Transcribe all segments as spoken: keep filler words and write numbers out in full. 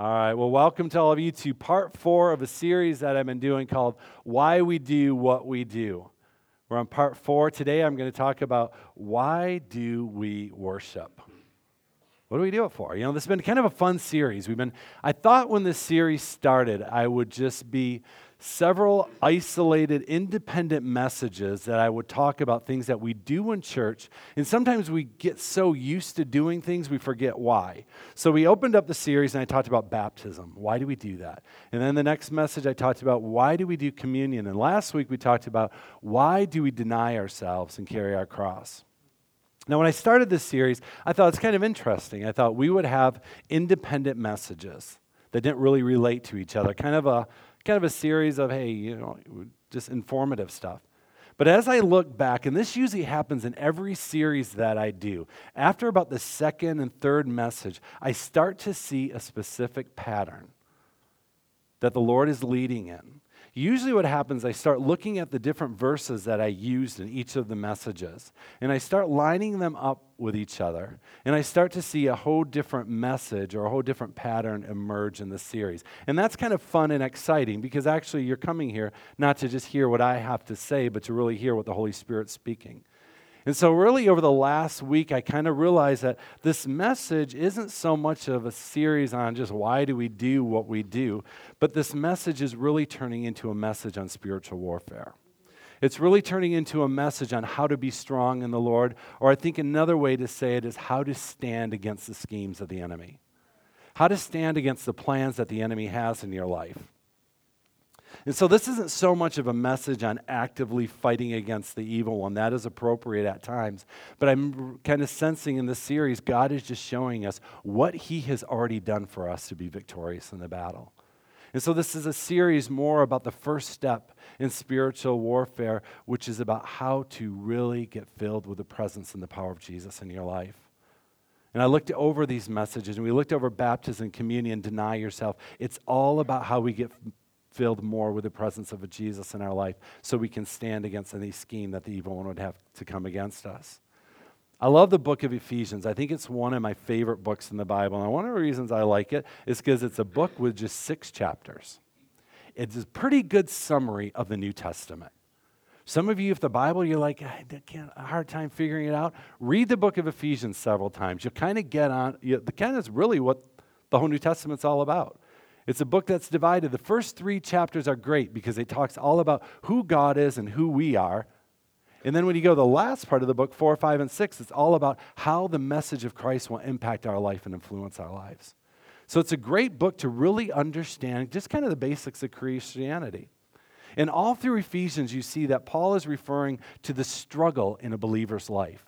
All right, well, welcome to all of you to part four of a series that I've been doing called Why We Do What We Do. We're on part four. Today I'm going to talk about why do we worship? What do we do it for? You know, this has been kind of a fun series. We've been, I thought when this series started, I would just be several isolated, independent messages that I would talk about things that we do in church. And sometimes we get so used to doing things, we forget why. So we opened up the series and I talked about baptism. Why do we do that? And then the next message I talked about, why do we do communion? And last week we talked about why do we deny ourselves and carry our cross? Now, when I started this series, I thought it's kind of interesting. I thought we would have independent messages that didn't really relate to each other, kind of a kind of a series of, hey, you know, just informative stuff. But as I look back, and this usually happens in every series that I do, after about the second and third message, I start to see a specific pattern that the Lord is leading in. Usually what happens, I start looking at the different verses that I used in each of the messages, and I start lining them up with each other, and I start to see a whole different message or a whole different pattern emerge in the series. And that's kind of fun and exciting because actually you're coming here not to just hear what I have to say, but to really hear what the Holy Spirit's speaking. And so really over the last week, I kind of realized that this message isn't so much of a series on just why do we do what we do, but this message is really turning into a message on spiritual warfare. It's really turning into a message on how to be strong in the Lord, or I think another way to say it is how to stand against the schemes of the enemy, how to stand against the plans that the enemy has in your life. And so this isn't so much of a message on actively fighting against the evil one. That is appropriate at times. But I'm kind of sensing in this series, God is just showing us what he has already done for us to be victorious in the battle. And so this is a series more about the first step in spiritual warfare, which is about how to really get filled with the presence and the power of Jesus in your life. And I looked over these messages, and we looked over baptism, communion, deny yourself. It's all about how we get filled more with the presence of Jesus in our life so we can stand against any scheme that the evil one would have to come against us. I love the book of Ephesians. I think it's one of my favorite books in the Bible. And one of the reasons I like it is because it's a book with just six chapters. It's a pretty good summary of the New Testament. Some of you, if the Bible, you're like, I can't, a hard time figuring it out. Read the book of Ephesians several times. You'll kind of get on, you, the kind of really what the whole New Testament's all about. It's a book that's divided. The first three chapters are great because it talks all about who God is and who we are. And then when you go to the last part of the book, four, five, and six, it's all about how the message of Christ will impact our life and influence our lives. So it's a great book to really understand just kind of the basics of Christianity. And all through Ephesians, you see that Paul is referring to the struggle in a believer's life.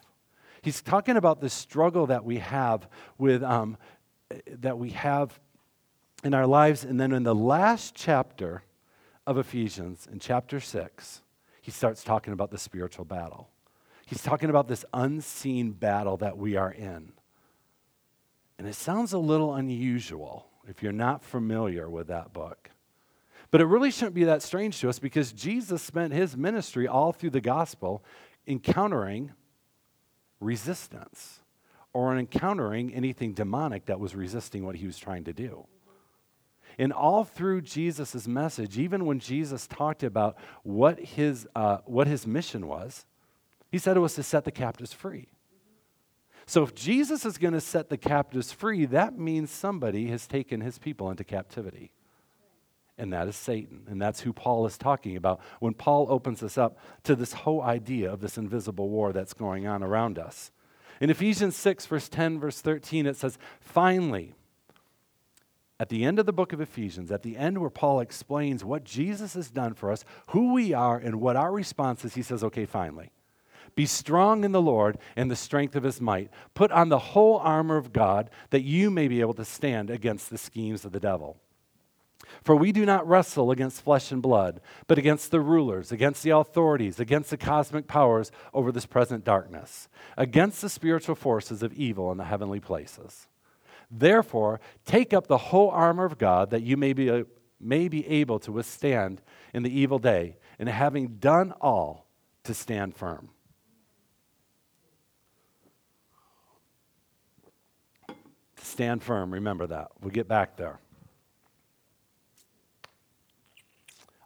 He's talking about the struggle that we have with, um, that we have in our lives, and then in the last chapter of Ephesians, in chapter six, he starts talking about the spiritual battle. He's talking about this unseen battle that we are in. And it sounds a little unusual if you're not familiar with that book. But it really shouldn't be that strange to us because Jesus spent his ministry all through the gospel encountering resistance or encountering anything demonic that was resisting what he was trying to do. And all through Jesus' message, even when Jesus talked about what his, uh, what his mission was, he said it was to set the captives free. So if Jesus is going to set the captives free, that means somebody has taken his people into captivity. And that is Satan. And that's who Paul is talking about when Paul opens us up to this whole idea of this invisible war that's going on around us. In Ephesians six, verse ten, verse thirteen, it says, finally, at the end of the book of Ephesians, at the end where Paul explains what Jesus has done for us, who we are, and what our response is, he says, okay, finally, be strong in the Lord and the strength of his might. Put on the whole armor of God that you may be able to stand against the schemes of the devil. For we do not wrestle against flesh and blood, but against the rulers, against the authorities, against the cosmic powers over this present darkness, against the spiritual forces of evil in the heavenly places. Therefore, take up the whole armor of God that you may be, uh, may be able to withstand in the evil day, and having done all, to stand firm. Stand firm, remember that. We'll get back there.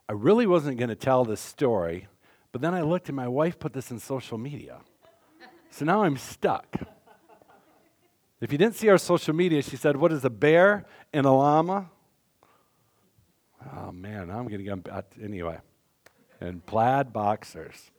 I really wasn't going to tell this story, but then I looked and my wife put this in social media. So now I'm stuck. If you didn't see our social media, she said, what is a bear and a llama? Oh, man, I'm going to get, anyway, and plaid boxers.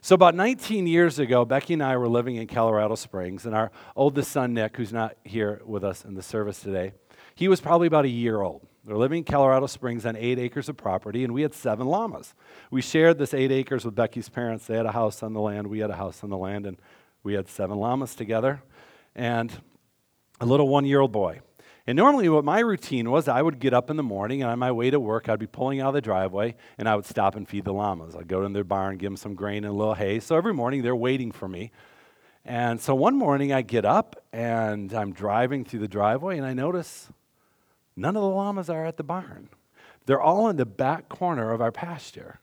So about nineteen years ago, Becky and I were living in Colorado Springs, and our oldest son, Nick, who's not here with us in the service today, he was probably about a year old. They were living in Colorado Springs on eight acres of property, and we had seven llamas. We shared this eight acres with Becky's parents. They had a house on the land, we had a house on the land, and we had seven llamas together, and a little one-year-old boy. And normally what my routine was, I would get up in the morning, and on my way to work, I'd be pulling out of the driveway, and I would stop and feed the llamas. I'd go to their barn, give them some grain and a little hay. So every morning, they're waiting for me. And so one morning, I get up, and I'm driving through the driveway, and I notice none of the llamas are at the barn. They're all in the back corner of our pasture.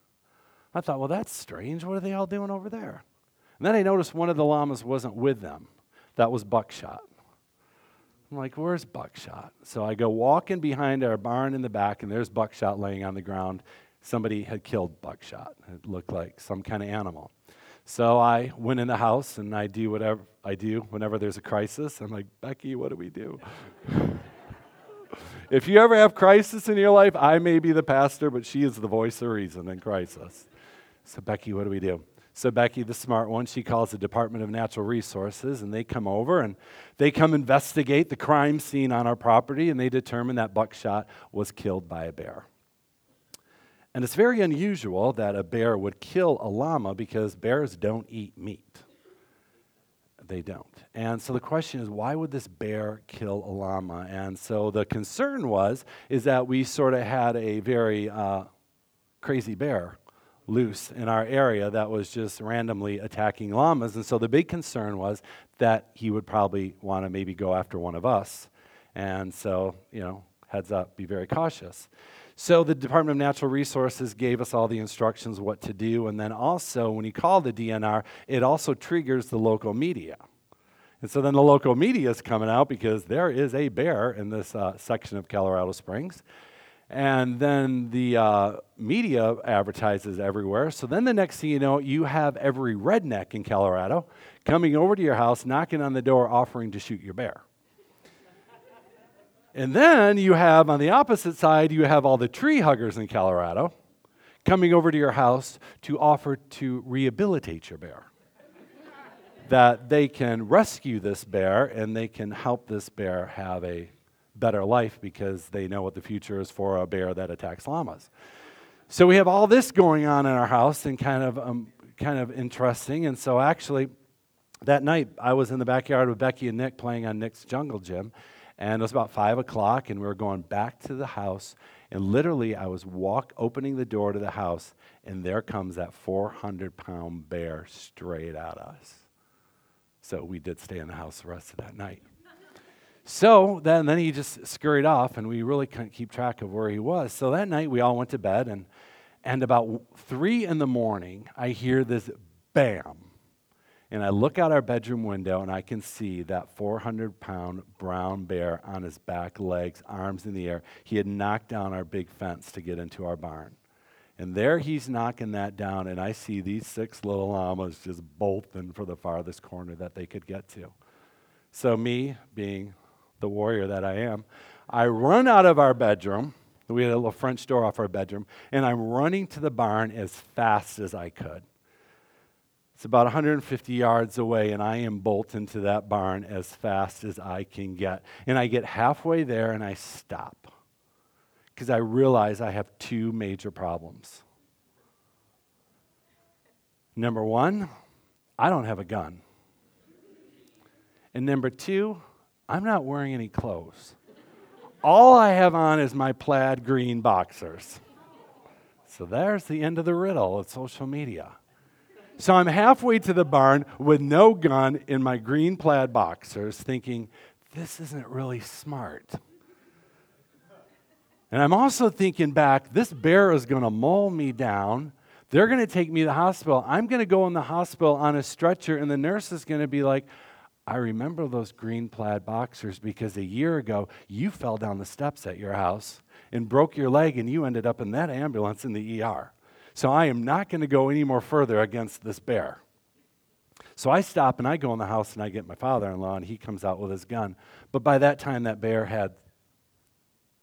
I thought, well, that's strange. What are they all doing over there? And then I noticed one of the llamas wasn't with them. That was Buckshot. I'm like, where's Buckshot? So I go walking behind our barn in the back, and there's Buckshot laying on the ground. Somebody had killed Buckshot. It looked like some kind of animal. So I went in the house, and I do whatever I do whenever there's a crisis. I'm like, Becky, what do we do? If you ever have crisis in your life, I may be the pastor, but she is the voice of reason in crisis. So Becky, what do we do? So Becky, the smart one, she calls the Department of Natural Resources, and they come over, and they come investigate the crime scene on our property, and they determine that Buckshot was killed by a bear. And it's very unusual that a bear would kill a llama because bears don't eat meat. They don't. And so the question is, why would this bear kill a llama? And so the concern was, is that we sort of had a very uh, crazy bear loose in our area that was just randomly attacking llamas. And so the big concern was that he would probably want to maybe go after one of us. And so, you know, heads up, be very cautious. So the Department of Natural Resources gave us all the instructions what to do. And then also, when you call the D N R, it also triggers the local media. And so then the local media is coming out because there is a bear in this uh, section of Colorado Springs. And then the uh, media advertises everywhere. So then the next thing you know, you have every redneck in Colorado coming over to your house, knocking on the door, offering to shoot your bear. And then you have, on the opposite side, you have all the tree huggers in Colorado coming over to your house to offer to rehabilitate your bear. That they can rescue this bear and they can help this bear have a better life because they know what the future is for a bear that attacks llamas. So we have all this going on in our house and kind of um, kind of interesting. And so actually that night I was in the backyard with Becky and Nick playing on Nick's jungle gym, and it was about five o'clock and we were going back to the house, and literally I was walk opening the door to the house, and there comes that four hundred pound bear straight at us. So we did stay in the house the rest of that night. So then, then he just scurried off, and we really couldn't keep track of where he was. So that night, we all went to bed, and and about three in the morning, I hear this bam, and I look out our bedroom window, and I can see that four hundred pound brown bear on his back legs, arms in the air. He had knocked down our big fence to get into our barn, and there he's knocking that down, and I see these six little llamas just bolting for the farthest corner that they could get to. So me, being the warrior that I am, I run out of our bedroom. We had a little French door off our bedroom, and I'm running to the barn as fast as I could. It's about one hundred fifty yards away, and I am bolting to that barn as fast as I can get. And I get halfway there, and I stop because I realize I have two major problems. Number one, I don't have a gun. And number two, I'm not wearing any clothes. All I have on is my plaid green boxers. So there's the end of the riddle of social media. So I'm halfway to the barn with no gun in my green plaid boxers thinking, this isn't really smart. And I'm also thinking back, this bear is going to maul me down. They're going to take me to the hospital. I'm going to go in the hospital on a stretcher, and the nurse is going to be like, I remember those green plaid boxers because a year ago you fell down the steps at your house and broke your leg and you ended up in that ambulance in the E R. So I am not going to go any more further against this bear. So I stop and I go in the house and I get my father-in-law and he comes out with his gun. But by that time that bear had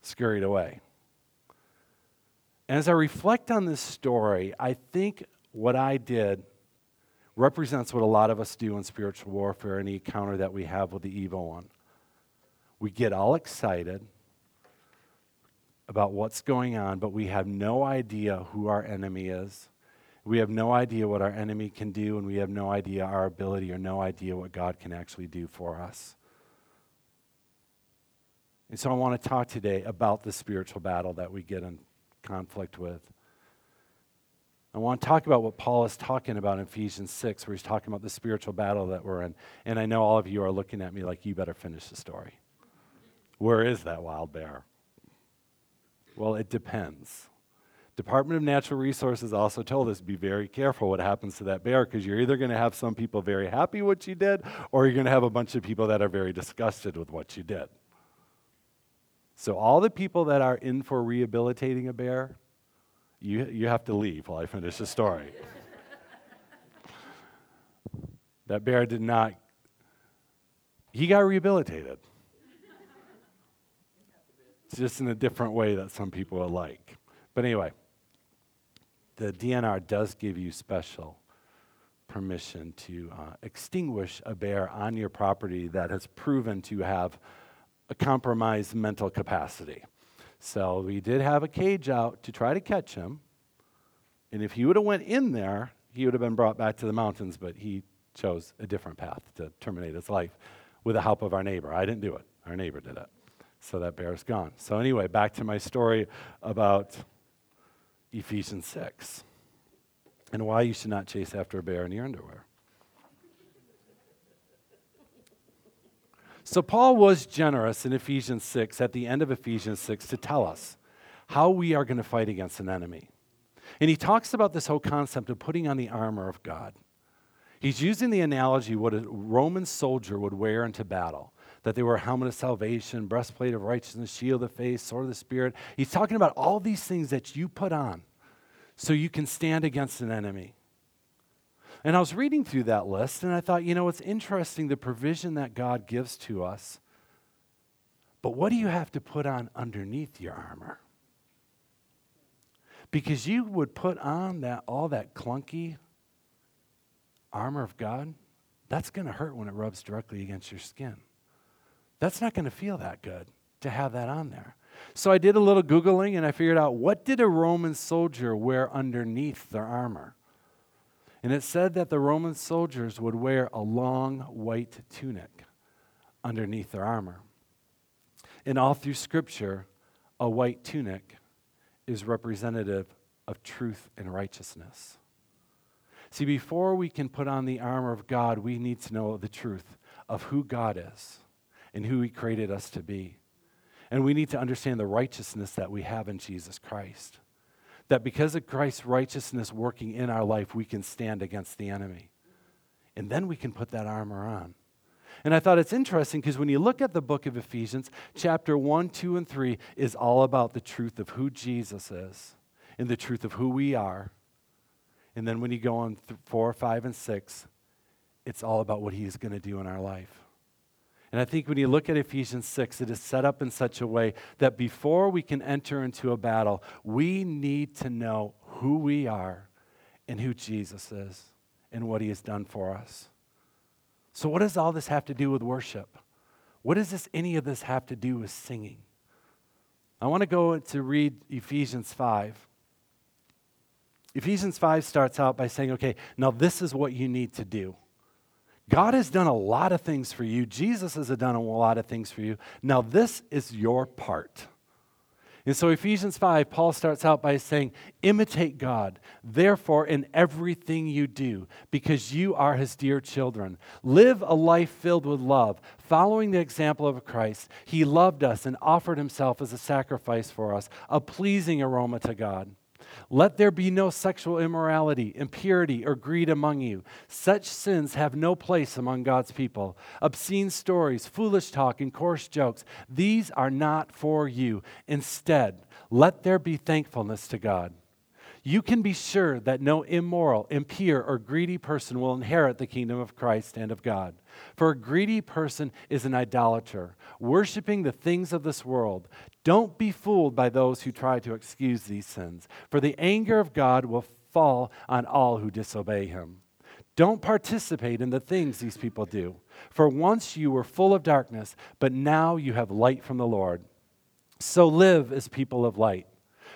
scurried away. As I reflect on this story, I think what I did represents what a lot of us do in spiritual warfare, any encounter that we have with the evil one. We get all excited about what's going on, but we have no idea who our enemy is. We have no idea what our enemy can do, and we have no idea our ability or no idea what God can actually do for us. And so I want to talk today about the spiritual battle that we get in conflict with. I want to talk about what Paul is talking about in Ephesians six, where he's talking about the spiritual battle that we're in. And I know all of you are looking at me like, you better finish the story. Where is that wild bear? Well, it depends. Department of Natural Resources also told us, be very careful what happens to that bear, because you're either going to have some people very happy what you did, or you're going to have a bunch of people that are very disgusted with what you did. So all the people that are in for rehabilitating a bear, You you have to leave while I finish the story. That bear did not, he got rehabilitated. It's just in a different way that some people would like. But anyway, the D N R does give you special permission to uh, extinguish a bear on your property that has proven to have a compromised mental capacity. So we did have a cage out to try to catch him. And if he would have went in there, he would have been brought back to the mountains, but he chose a different path to terminate his life with the help of our neighbor. I didn't do it. Our neighbor did it. So that bear's gone. So anyway, back to my story about Ephesians six and why you should not chase after a bear in your underwear. So Paul was generous in Ephesians six, at the end of Ephesians six, to tell us how we are going to fight against an enemy. And he talks about this whole concept of putting on the armor of God. He's using the analogy what a Roman soldier would wear into battle, that they were a helmet of salvation, breastplate of righteousness, shield of faith, sword of the Spirit. He's talking about all these things that you put on so you can stand against an enemy. And I was reading through that list, and I thought, you know, it's interesting the provision that God gives to us. But what do you have to put on underneath your armor? Because you would put on that all that clunky armor of God, that's going to hurt when it rubs directly against your skin. That's not going to feel that good to have that on there. So I did a little Googling, and I figured out, what did a Roman soldier wear underneath their armor? And it said that the Roman soldiers would wear a long white tunic underneath their armor. And all through Scripture, a white tunic is representative of truth and righteousness. See, before we can put on the armor of God, we need to know the truth of who God is and who He created us to be. And we need to understand the righteousness that we have in Jesus Christ. That because of Christ's righteousness working in our life, we can stand against the enemy. And then we can put that armor on. And I thought it's interesting because when you look at the book of Ephesians, chapter one, two, and three is all about the truth of who Jesus is and the truth of who we are. And then when you go on four, five, and six, it's all about what He is going to do in our life. And I think when you look at Ephesians six, it is set up in such a way that before we can enter into a battle, we need to know who we are and who Jesus is and what He has done for us. So what does all this have to do with worship? What does this, any of this have to do with singing? I want to go to read Ephesians five. Ephesians five starts out by saying, okay, now this is what you need to do. God has done a lot of things for you. Jesus has done a lot of things for you. Now this is your part. And so Ephesians five, Paul starts out by saying, imitate God, therefore, in everything you do, because you are His dear children. Live a life filled with love, following the example of Christ. He loved us and offered Himself as a sacrifice for us, a pleasing aroma to God. Let there be no sexual immorality, impurity, or greed among you. Such sins have no place among God's people. Obscene stories, foolish talk, and coarse jokes, these are not for you. Instead, let there be thankfulness to God. You can be sure that no immoral, impure, or greedy person will inherit the kingdom of Christ and of God. For a greedy person is an idolater, worshiping the things of this world. Don't be fooled by those who try to excuse these sins, for the anger of God will fall on all who disobey him. Don't participate in the things these people do. For once you were full of darkness, but now you have light from the Lord. So live as people of light.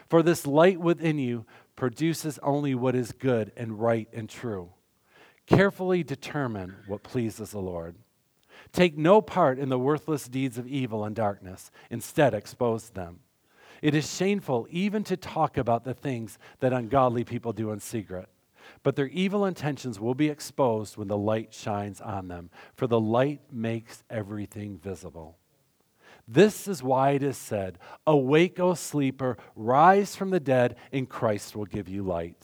For this light within you produces only what is good and right and true. Carefully determine what pleases the Lord. Take no part in the worthless deeds of evil and darkness. Instead, expose them. It is shameful even to talk about the things that ungodly people do in secret. But their evil intentions will be exposed when the light shines on them, for the light makes everything visible. This is why it is said, awake, O sleeper, rise from the dead, and Christ will give you light.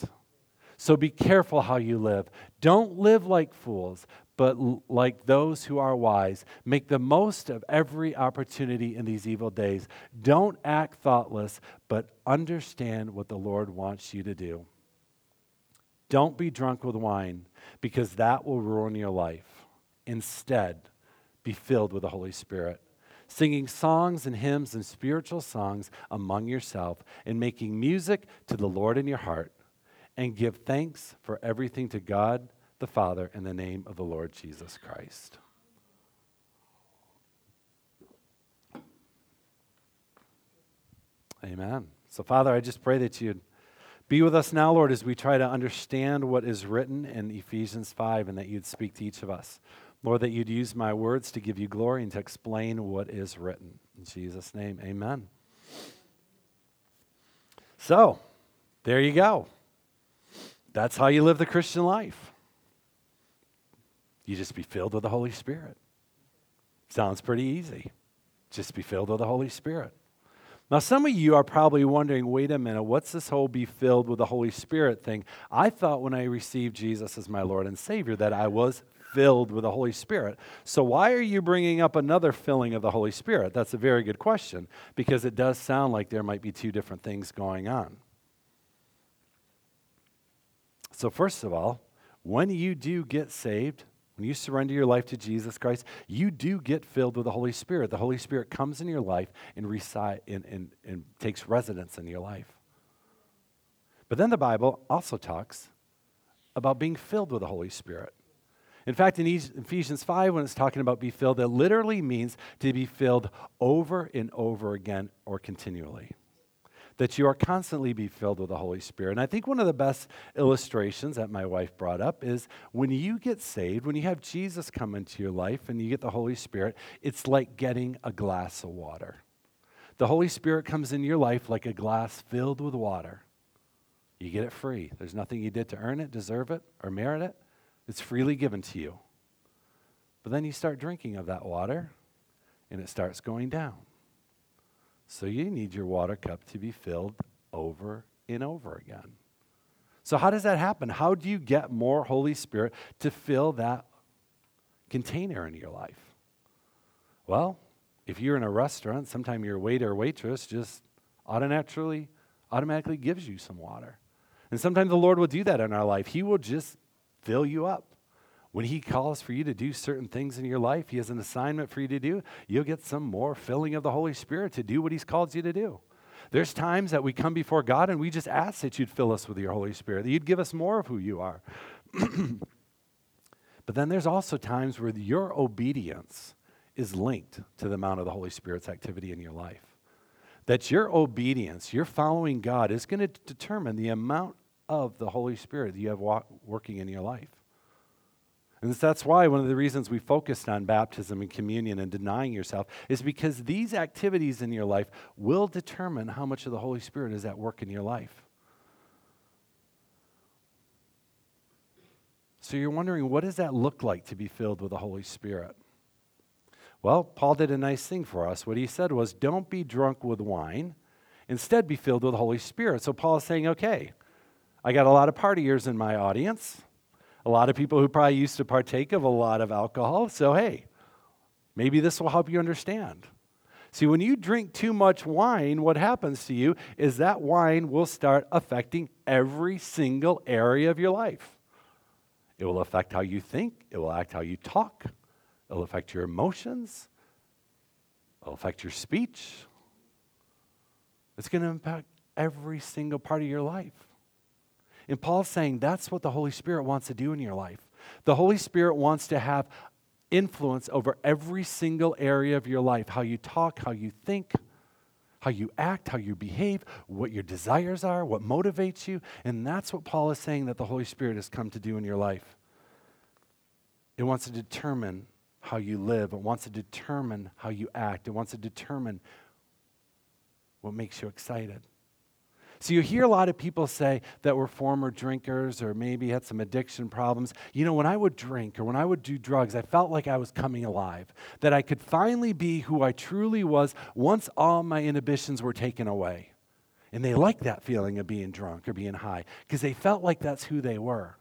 So be careful how you live. Don't live like fools, but l- like those who are wise. Make the most of every opportunity in these evil days. Don't act thoughtless, but understand what the Lord wants you to do. Don't be drunk with wine, because that will ruin your life. Instead, be filled with the Holy Spirit, singing songs and hymns and spiritual songs among yourself, and making music to the Lord in your heart, and give thanks for everything to God the Father in the name of the Lord Jesus Christ. Amen. So, Father, I just pray that you'd be with us now, Lord, as we try to understand what is written in Ephesians five, and that you'd speak to each of us. Lord, that you'd use my words to give you glory and to explain what is written. In Jesus' name, amen. So, there you go. That's how you live the Christian life. You just be filled with the Holy Spirit. Sounds pretty easy. Just be filled with the Holy Spirit. Now, some of you are probably wondering, wait a minute, what's this whole be filled with the Holy Spirit thing? I thought when I received Jesus as my Lord and Savior that I was filled with the Holy Spirit. So why are you bringing up another filling of the Holy Spirit? That's a very good question, because it does sound like there might be two different things going on. So first of all, when you do get saved, when you surrender your life to Jesus Christ, you do get filled with the Holy Spirit. The Holy Spirit comes in your life and, resi- and, and, and takes residence in your life. But then the Bible also talks about being filled with the Holy Spirit. In fact, in Ephesians five, when it's talking about be filled, it literally means to be filled over and over again or continually. That you are constantly be filled with the Holy Spirit. And I think one of the best illustrations that my wife brought up is when you get saved, when you have Jesus come into your life and you get the Holy Spirit, it's like getting a glass of water. The Holy Spirit comes into your life like a glass filled with water. You get it free. There's nothing you did to earn it, deserve it, or merit it. It's freely given to you. But then you start drinking of that water, and it starts going down. So you need your water cup to be filled over and over again. So how does that happen? How do you get more Holy Spirit to fill that container in your life? Well, if you're in a restaurant, sometime your waiter or waitress just automatically, automatically gives you some water. And sometimes the Lord will do that in our life. He will just fill you up. When he calls for you to do certain things in your life, he has an assignment for you to do, you'll get some more filling of the Holy Spirit to do what he's called you to do. There's times that we come before God and we just ask that you'd fill us with your Holy Spirit, that you'd give us more of who you are. But then there's also times where your obedience is linked to the amount of the Holy Spirit's activity in your life. That your obedience, your following God, is going to determine the amount of the Holy Spirit that you have wa- working in your life. And that's why one of the reasons we focused on baptism and communion and denying yourself is because these activities in your life will determine how much of the Holy Spirit is at work in your life. So you're wondering, what does that look like to be filled with the Holy Spirit? Well, Paul did a nice thing for us. What he said was, don't be drunk with wine, Instead, be filled with the Holy Spirit. So Paul is saying, okay, I got a lot of partiers in my audience, a lot of people who probably used to partake of a lot of alcohol. So, hey, maybe this will help you understand. See, when you drink too much wine, what happens to you is that wine will start affecting every single area of your life. It will affect how you think. It will affect how you talk. It will affect your emotions. It will affect your speech. It's going to impact every single part of your life. And Paul's saying that's what the Holy Spirit wants to do in your life. The Holy Spirit wants to have influence over every single area of your life, how you talk, how you think, how you act, how you behave, what your desires are, what motivates you. And that's what Paul is saying that the Holy Spirit has come to do in your life. It wants to determine how you live. It wants to determine how you act. It wants to determine what makes you excited. So you hear a lot of people say that were former drinkers or maybe had some addiction problems. You know, when I would drink or when I would do drugs, I felt like I was coming alive, that I could finally be who I truly was once all my inhibitions were taken away. And they liked that feeling of being drunk or being high because they felt like that's who they were.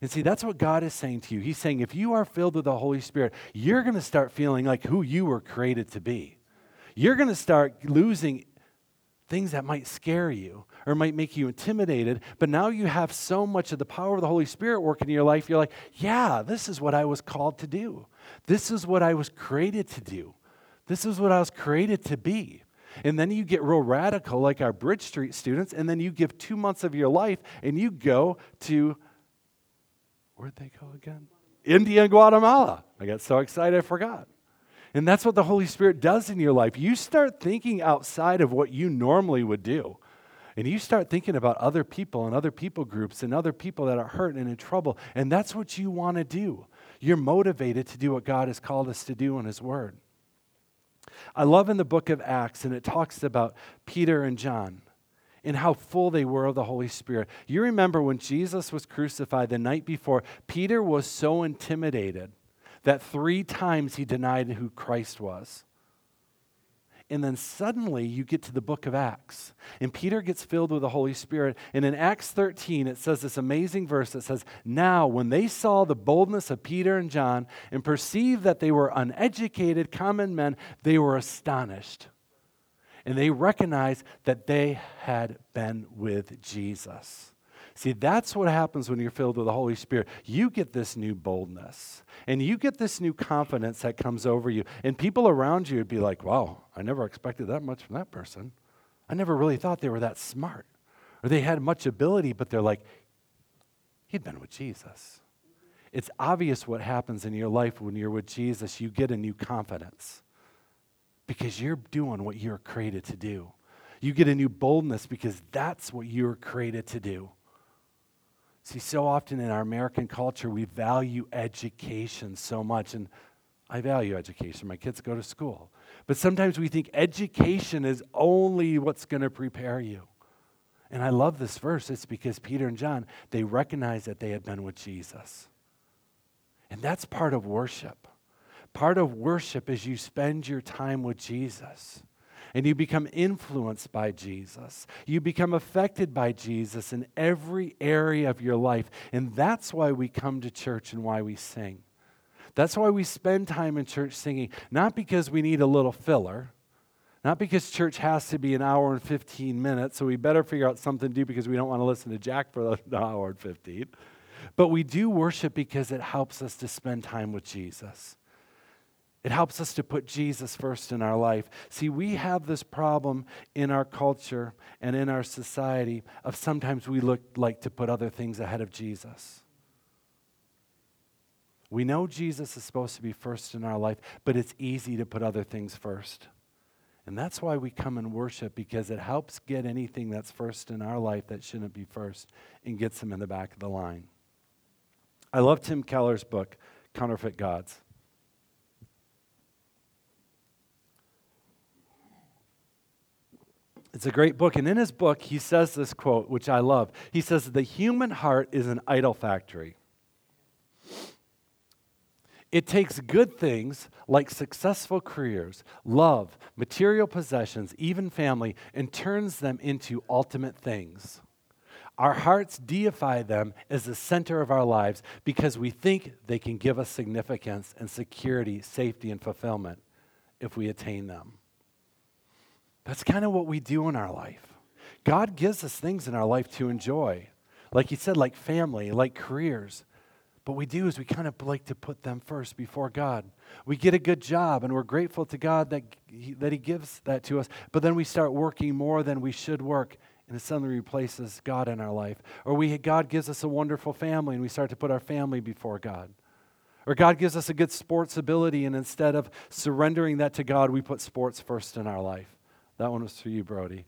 And see, that's what God is saying to you. He's saying if you are filled with the Holy Spirit, you're going to start feeling like who you were created to be. You're going to start losing things that might scare you or might make you intimidated, but now you have so much of the power of the Holy Spirit working in your life, you're like, yeah, this is what I was called to do. This is what I was created to do. This is what I was created to be. And then you get real radical like our Bridge Street students, and then you give two months of your life, and you go to, where'd they go again? India and Guatemala. I got so excited I forgot. And that's what the Holy Spirit does in your life. You start thinking outside of what you normally would do. And you start thinking about other people and other people groups and other people that are hurt and in trouble. And that's what you want to do. You're motivated to do what God has called us to do in His Word. I love in the book of Acts, and it talks about Peter and John and how full they were of the Holy Spirit. You remember when Jesus was crucified the night before, Peter was so intimidated that three times he denied who Christ was. And then suddenly you get to the book of Acts, and Peter gets filled with the Holy Spirit. And in Acts thirteen, it says this amazing verse that says, now when they saw the boldness of Peter and John and perceived that they were uneducated common men, they were astonished. And they recognized that they had been with Jesus. See, that's what happens when you're filled with the Holy Spirit. You get this new boldness, and you get this new confidence that comes over you. And people around you would be like, wow, I never expected that much from that person. I never really thought they were that smart, or they had much ability, but they're like, he'd been with Jesus. It's obvious what happens in your life when you're with Jesus. You get a new confidence because you're doing what you're created to do. You get a new boldness because that's what you're created to do. See, so often in our American culture, we value education so much, and I value education. My kids go to school. But sometimes we think education is only what's going to prepare you. And I love this verse. It's because Peter and John, they recognized that they had been with Jesus. And that's part of worship. Part of worship is you spend your time with Jesus. And you become influenced by Jesus. You become affected by Jesus in every area of your life. And that's why we come to church and why we sing. That's why we spend time in church singing. Not because we need a little filler. Not because church has to be an hour and fifteen minutes, so we better figure out something to do because we don't want to listen to Jack for an hour and fifteen. But we do worship because it helps us to spend time with Jesus. It helps us to put Jesus first in our life. See, we have this problem in our culture and in our society of sometimes we look like to put other things ahead of Jesus. We know Jesus is supposed to be first in our life, but it's easy to put other things first. And that's why we come and worship, because it helps get anything that's first in our life that shouldn't be first and gets them in the back of the line. I love Tim Keller's book, Counterfeit Gods. It's a great book, and in his book, he says this quote, which I love. He says, the human heart is an idol factory. It takes good things like successful careers, love, material possessions, even family, and turns them into ultimate things. Our hearts deify them as the center of our lives because we think they can give us significance and security, safety, and fulfillment if we attain them. That's kind of what we do in our life. God gives us things in our life to enjoy. Like he said, like family, like careers. But what we do is we kind of like to put them first before God. We get a good job, and we're grateful to God that he, that he gives that to us. But then we start working more than we should work, and it suddenly replaces God in our life. Or we God gives us a wonderful family, and we start to put our family before God. Or God gives us a good sports ability, and instead of surrendering that to God, we put sports first in our life. That one was for you, Brody.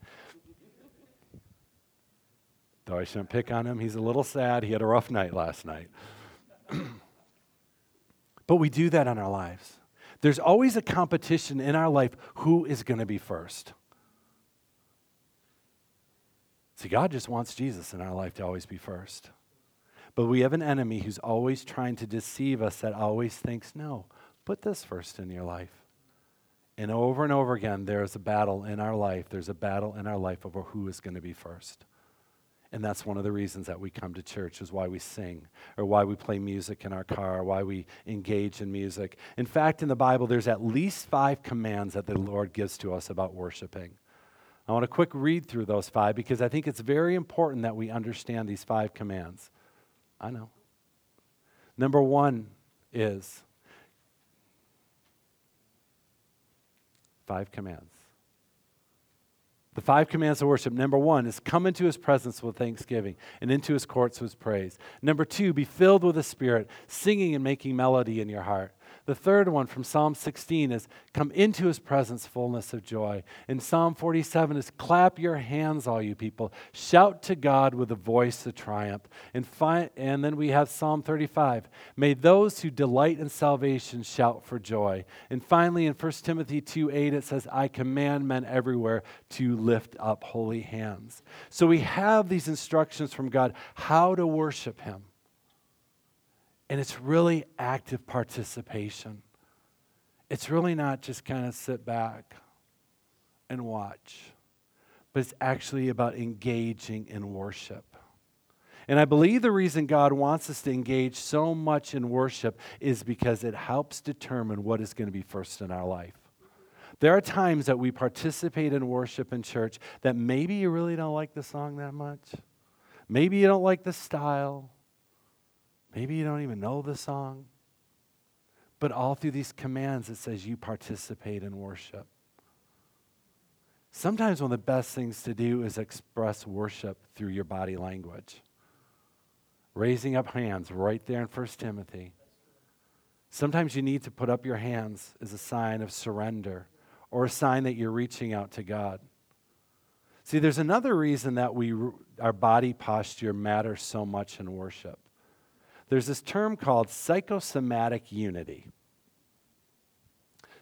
Though I shouldn't pick on him, he's a little sad. He had a rough night last night. But we do that in our lives. There's always a competition in our life. Who is going to be first? See, God just wants Jesus in our life to always be first. But we have an enemy who's always trying to deceive us that always thinks, no, put this first in your life. And over and over again, there's a battle in our life. There's a battle in our life over who is going to be first. And that's one of the reasons that we come to church, is why we sing, or why we play music in our car, or why we engage in music. In fact, in the Bible, there's at least five commands that the Lord gives to us about worshiping. I want a quick read through those five because I think it's very important that we understand these five commands. I know. Number one is five commands. The five commands of worship. Number one is come into his presence with thanksgiving and into his courts with praise. Number two, be filled with the Spirit, singing and making melody in your heart. The third one from Psalm sixteen is come into his presence, fullness of joy. And Psalm forty-seven is clap your hands, all you people. Shout to God with a voice of triumph. And, fi- and then we have Psalm thirty-five. May those who delight in salvation shout for joy. And finally, in First Timothy two eight, it says, I command men everywhere to lift up holy hands. So we have these instructions from God how to worship him. And it's really active participation. It's really not just kind of sit back and watch, but it's actually about engaging in worship. And I believe the reason God wants us to engage so much in worship is because it helps determine what is going to be first in our life. There are times that we participate in worship in church that maybe you really don't like the song that much. Maybe you don't like the style. Maybe you don't even know the song. But all through these commands, it says you participate in worship. Sometimes one of the best things to do is express worship through your body language. Raising up hands right there in First Timothy. Sometimes you need to put up your hands as a sign of surrender or a sign that you're reaching out to God. See, there's another reason that we our body posture matters so much in worship. There's this term called psychosomatic unity.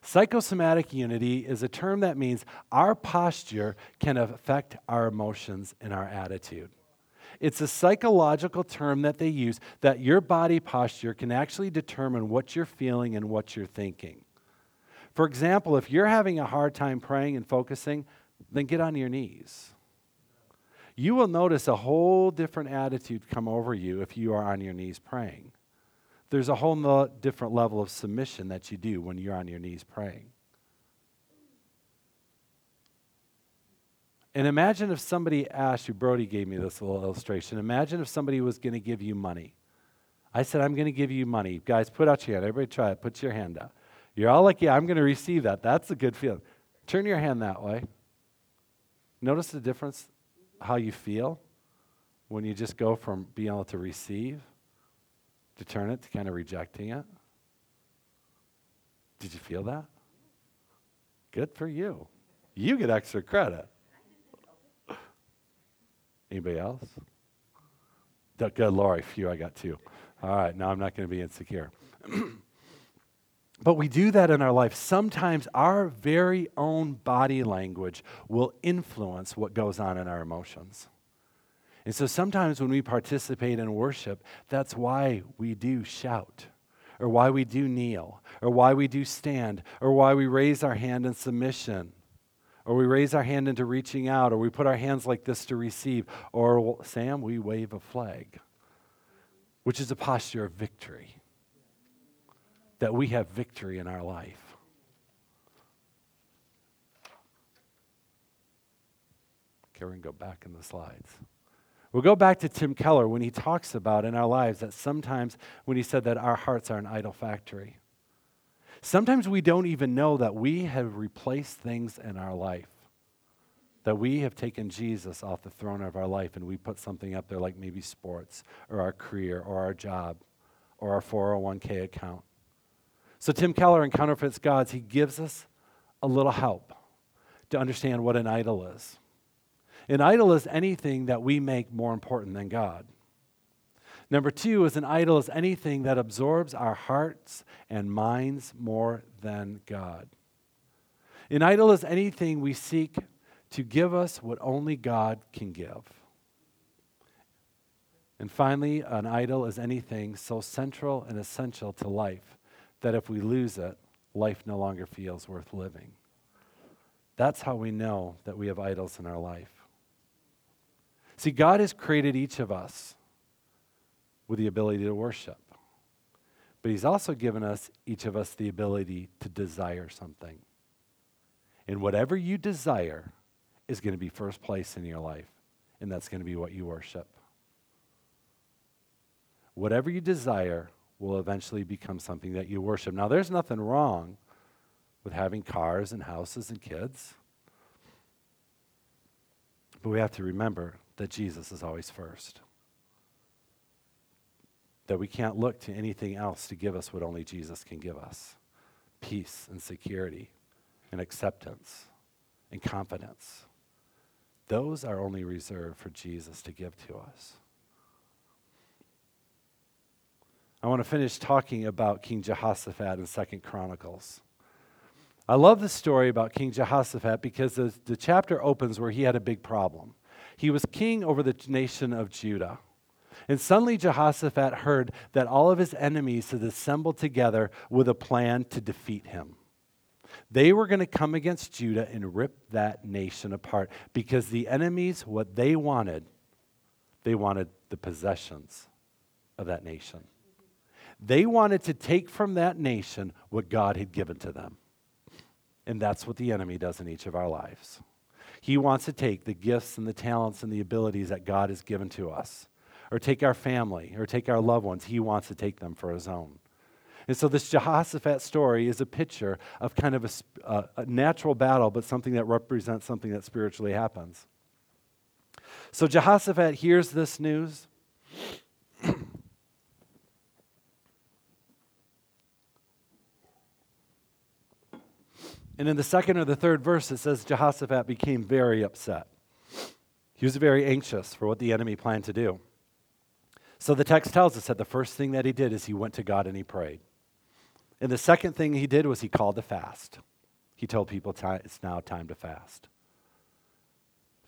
Psychosomatic unity is a term that means our posture can affect our emotions and our attitude. It's a psychological term that they use that your body posture can actually determine what you're feeling and what you're thinking. For example, if you're having a hard time praying and focusing, then get on your knees. You will notice a whole different attitude come over you if you are on your knees praying. There's a whole no- different level of submission that you do when you're on your knees praying. And imagine if somebody asked you, Brody gave me this little illustration. Imagine if somebody was going to give you money. I said, I'm going to give you money. Guys, put out your hand. Everybody try it. Put your hand out. You're all like, yeah, I'm going to receive that. That's a good feeling. Turn your hand that way. Notice the difference? How you feel when you just go from being able to receive to turn it to kind of rejecting it. Did you feel that? Good for you. You get extra credit. Anybody else? Good, Lori. Phew, I got two. All right, now I'm not going to be insecure. But we do that in our life. Sometimes our very own body language will influence what goes on in our emotions. And so sometimes when we participate in worship, that's why we do shout. or why we do kneel, or why we do stand, or why we raise our hand in submission, or we raise our hand into reaching out, or we put our hands like this to receive, or, Sam, we wave a flag, which is a posture of victory, that we have victory in our life. Okay, we're going to go back in the slides. We'll go back to Tim Keller when he talks about in our lives that sometimes when he said that our hearts are an idol factory. Sometimes we don't even know that we have replaced things in our life, that we have taken Jesus off the throne of our life and we put something up there like maybe sports or our career or our job or our four oh one k account. So Tim Keller in Counterfeit Gods, he gives us a little help to understand what an idol is. An idol is anything that we make more important than God. Number two is an idol is anything that absorbs our hearts and minds more than God. An idol is anything we seek to give us what only God can give. And finally, an idol is anything so central and essential to life that if we lose it, life no longer feels worth living. That's how we know that we have idols in our life. See, God has created each of us with the ability to worship. But he's also given us, each of us, the ability to desire something. And whatever you desire is going to be first place in your life, and that's going to be what you worship. Whatever you desire will eventually become something that you worship. Now, there's nothing wrong with having cars and houses and kids, but we have to remember that Jesus is always first. That we can't look to anything else to give us what only Jesus can give us. Peace and security and acceptance and confidence. Those are only reserved for Jesus to give to us. I want to finish talking about King Jehoshaphat in Second Chronicles. I love the story about King Jehoshaphat because the, the chapter opens where he had a big problem. He was king over the nation of Judah. And suddenly Jehoshaphat heard that all of his enemies had assembled together with a plan to defeat him. They were going to come against Judah and rip that nation apart because the enemies, what they wanted, they wanted the possessions of that nation. They wanted to take from that nation what God had given to them. And that's what the enemy does in each of our lives. He wants to take the gifts and the talents and the abilities that God has given to us, or take our family, or take our loved ones. He wants to take them for his own. And so this Jehoshaphat story is a picture of kind of a, uh, a natural battle, but something that represents something that spiritually happens. So Jehoshaphat hears this news. And in the second or the third verse, it says Jehoshaphat became very upset. He was very anxious for what the enemy planned to do. So the text tells us that the first thing that he did is he went to God and he prayed. And the second thing he did was he called to fast. He told people it's now time to fast.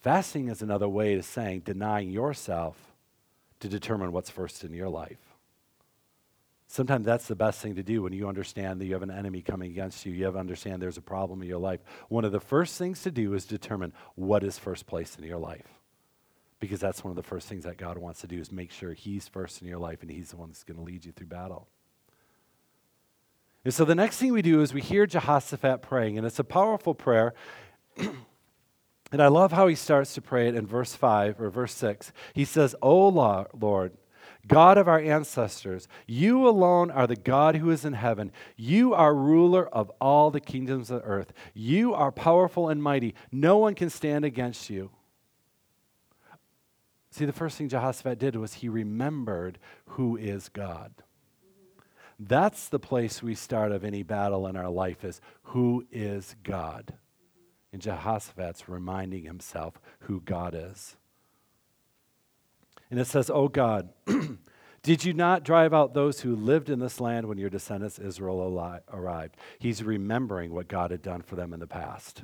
Fasting is another way of saying denying yourself to determine what's first in your life. Sometimes that's the best thing to do when you understand that you have an enemy coming against you. You have to understand there's a problem in your life. One of the first things to do is determine what is first place in your life. Because that's one of the first things that God wants to do is make sure he's first in your life and he's the one that's going to lead you through battle. And so the next thing we do is we hear Jehoshaphat praying, and it's a powerful prayer. And I love how he starts to pray it in verse five or verse six. He says, "O Lord, God of our ancestors, you alone are the God who is in heaven. You are ruler of all the kingdoms of the earth. You are powerful and mighty. No one can stand against you." See, the first thing Jehoshaphat did was he remembered who is God. That's the place we start of any battle in our life is who is God. And Jehoshaphat's reminding himself who God is. And it says, "O God, did you not drive out those who lived in this land when your descendants Israel arrived?" He's remembering what God had done for them in the past.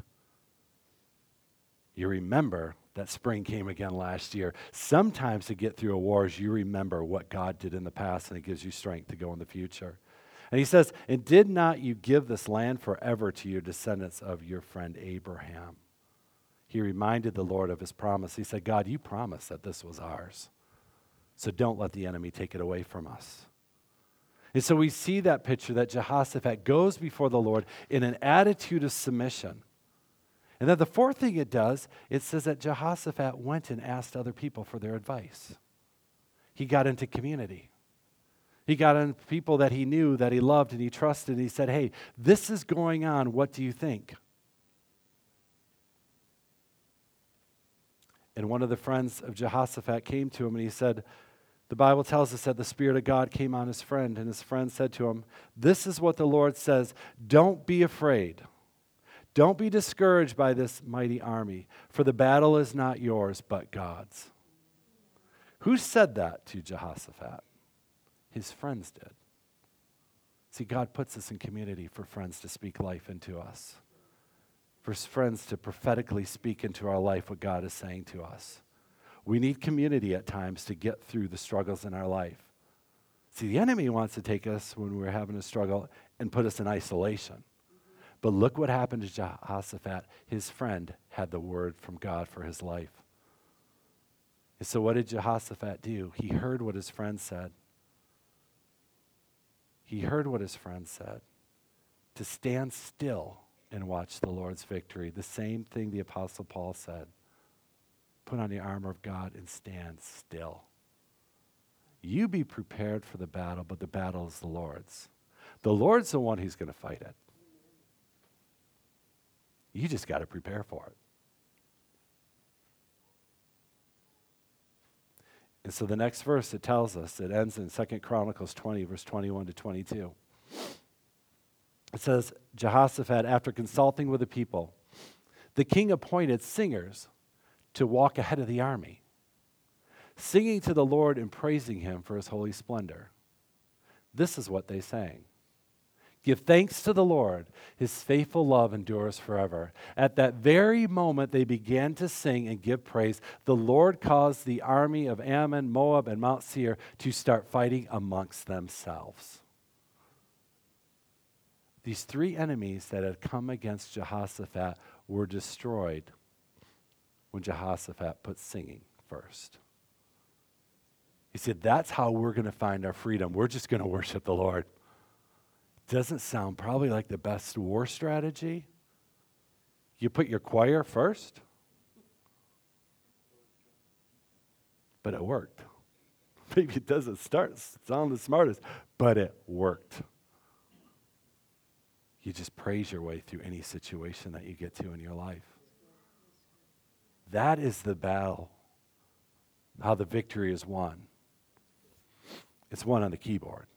You remember that spring came again last year. Sometimes to get through a war, you remember what God did in the past, and it gives you strength to go in the future. And he says, and did not you give this land forever to your descendants of your friend Abraham? He reminded the Lord of his promise. He said, God, you promised that this was ours. So don't let the enemy take it away from us. And so we see that picture that Jehoshaphat goes before the Lord in an attitude of submission. And then the fourth thing it does, it says that Jehoshaphat went and asked other people for their advice. He got into community. He got into people that he knew, that he loved, and he trusted. And he said, hey, this is going on. What do you think? And one of the friends of Jehoshaphat came to him and he said, the Bible tells us that the Spirit of God came on his friend, and his friend said to him, this is what the Lord says, don't be afraid. Don't be discouraged by this mighty army, for the battle is not yours, but God's. Who said that to Jehoshaphat? His friends did. See, God puts us in community for friends to speak life into us, for friends to prophetically speak into our life what God is saying to us. We need community at times to get through the struggles in our life. See, the enemy wants to take us when we're having a struggle and put us in isolation. But look what happened to Jehoshaphat. His friend had the word from God for his life. And so what did Jehoshaphat do? He heard what his friend said. He heard what his friend said. To stand still and watch the Lord's victory. The same thing the Apostle Paul said. Put on the armor of God and stand still. You be prepared for the battle, but the battle is the Lord's. The Lord's the one who's going to fight it. You just got to prepare for it. And so the next verse, it tells us, it ends in Second Chronicles twenty, verse twenty-one to twenty-two. It says, Jehoshaphat, after consulting with the people, the king appointed singers to walk ahead of the army, singing to the Lord and praising him for his holy splendor. This is what they sang. Give thanks to the Lord. His faithful love endures forever. At that very moment they began to sing and give praise. The Lord caused the army of Ammon, Moab, and Mount Seir to start fighting amongst themselves. These three enemies that had come against Jehoshaphat were destroyed when Jehoshaphat put singing first. He said, that's how we're going to find our freedom. We're just going to worship the Lord. Doesn't sound probably like the best war strategy. You put your choir first, but it worked. Maybe it doesn't start sound the smartest, but it worked. You just praise your way through any situation that you get to in your life. That is the battle, how the victory is won. It's won on the keyboard.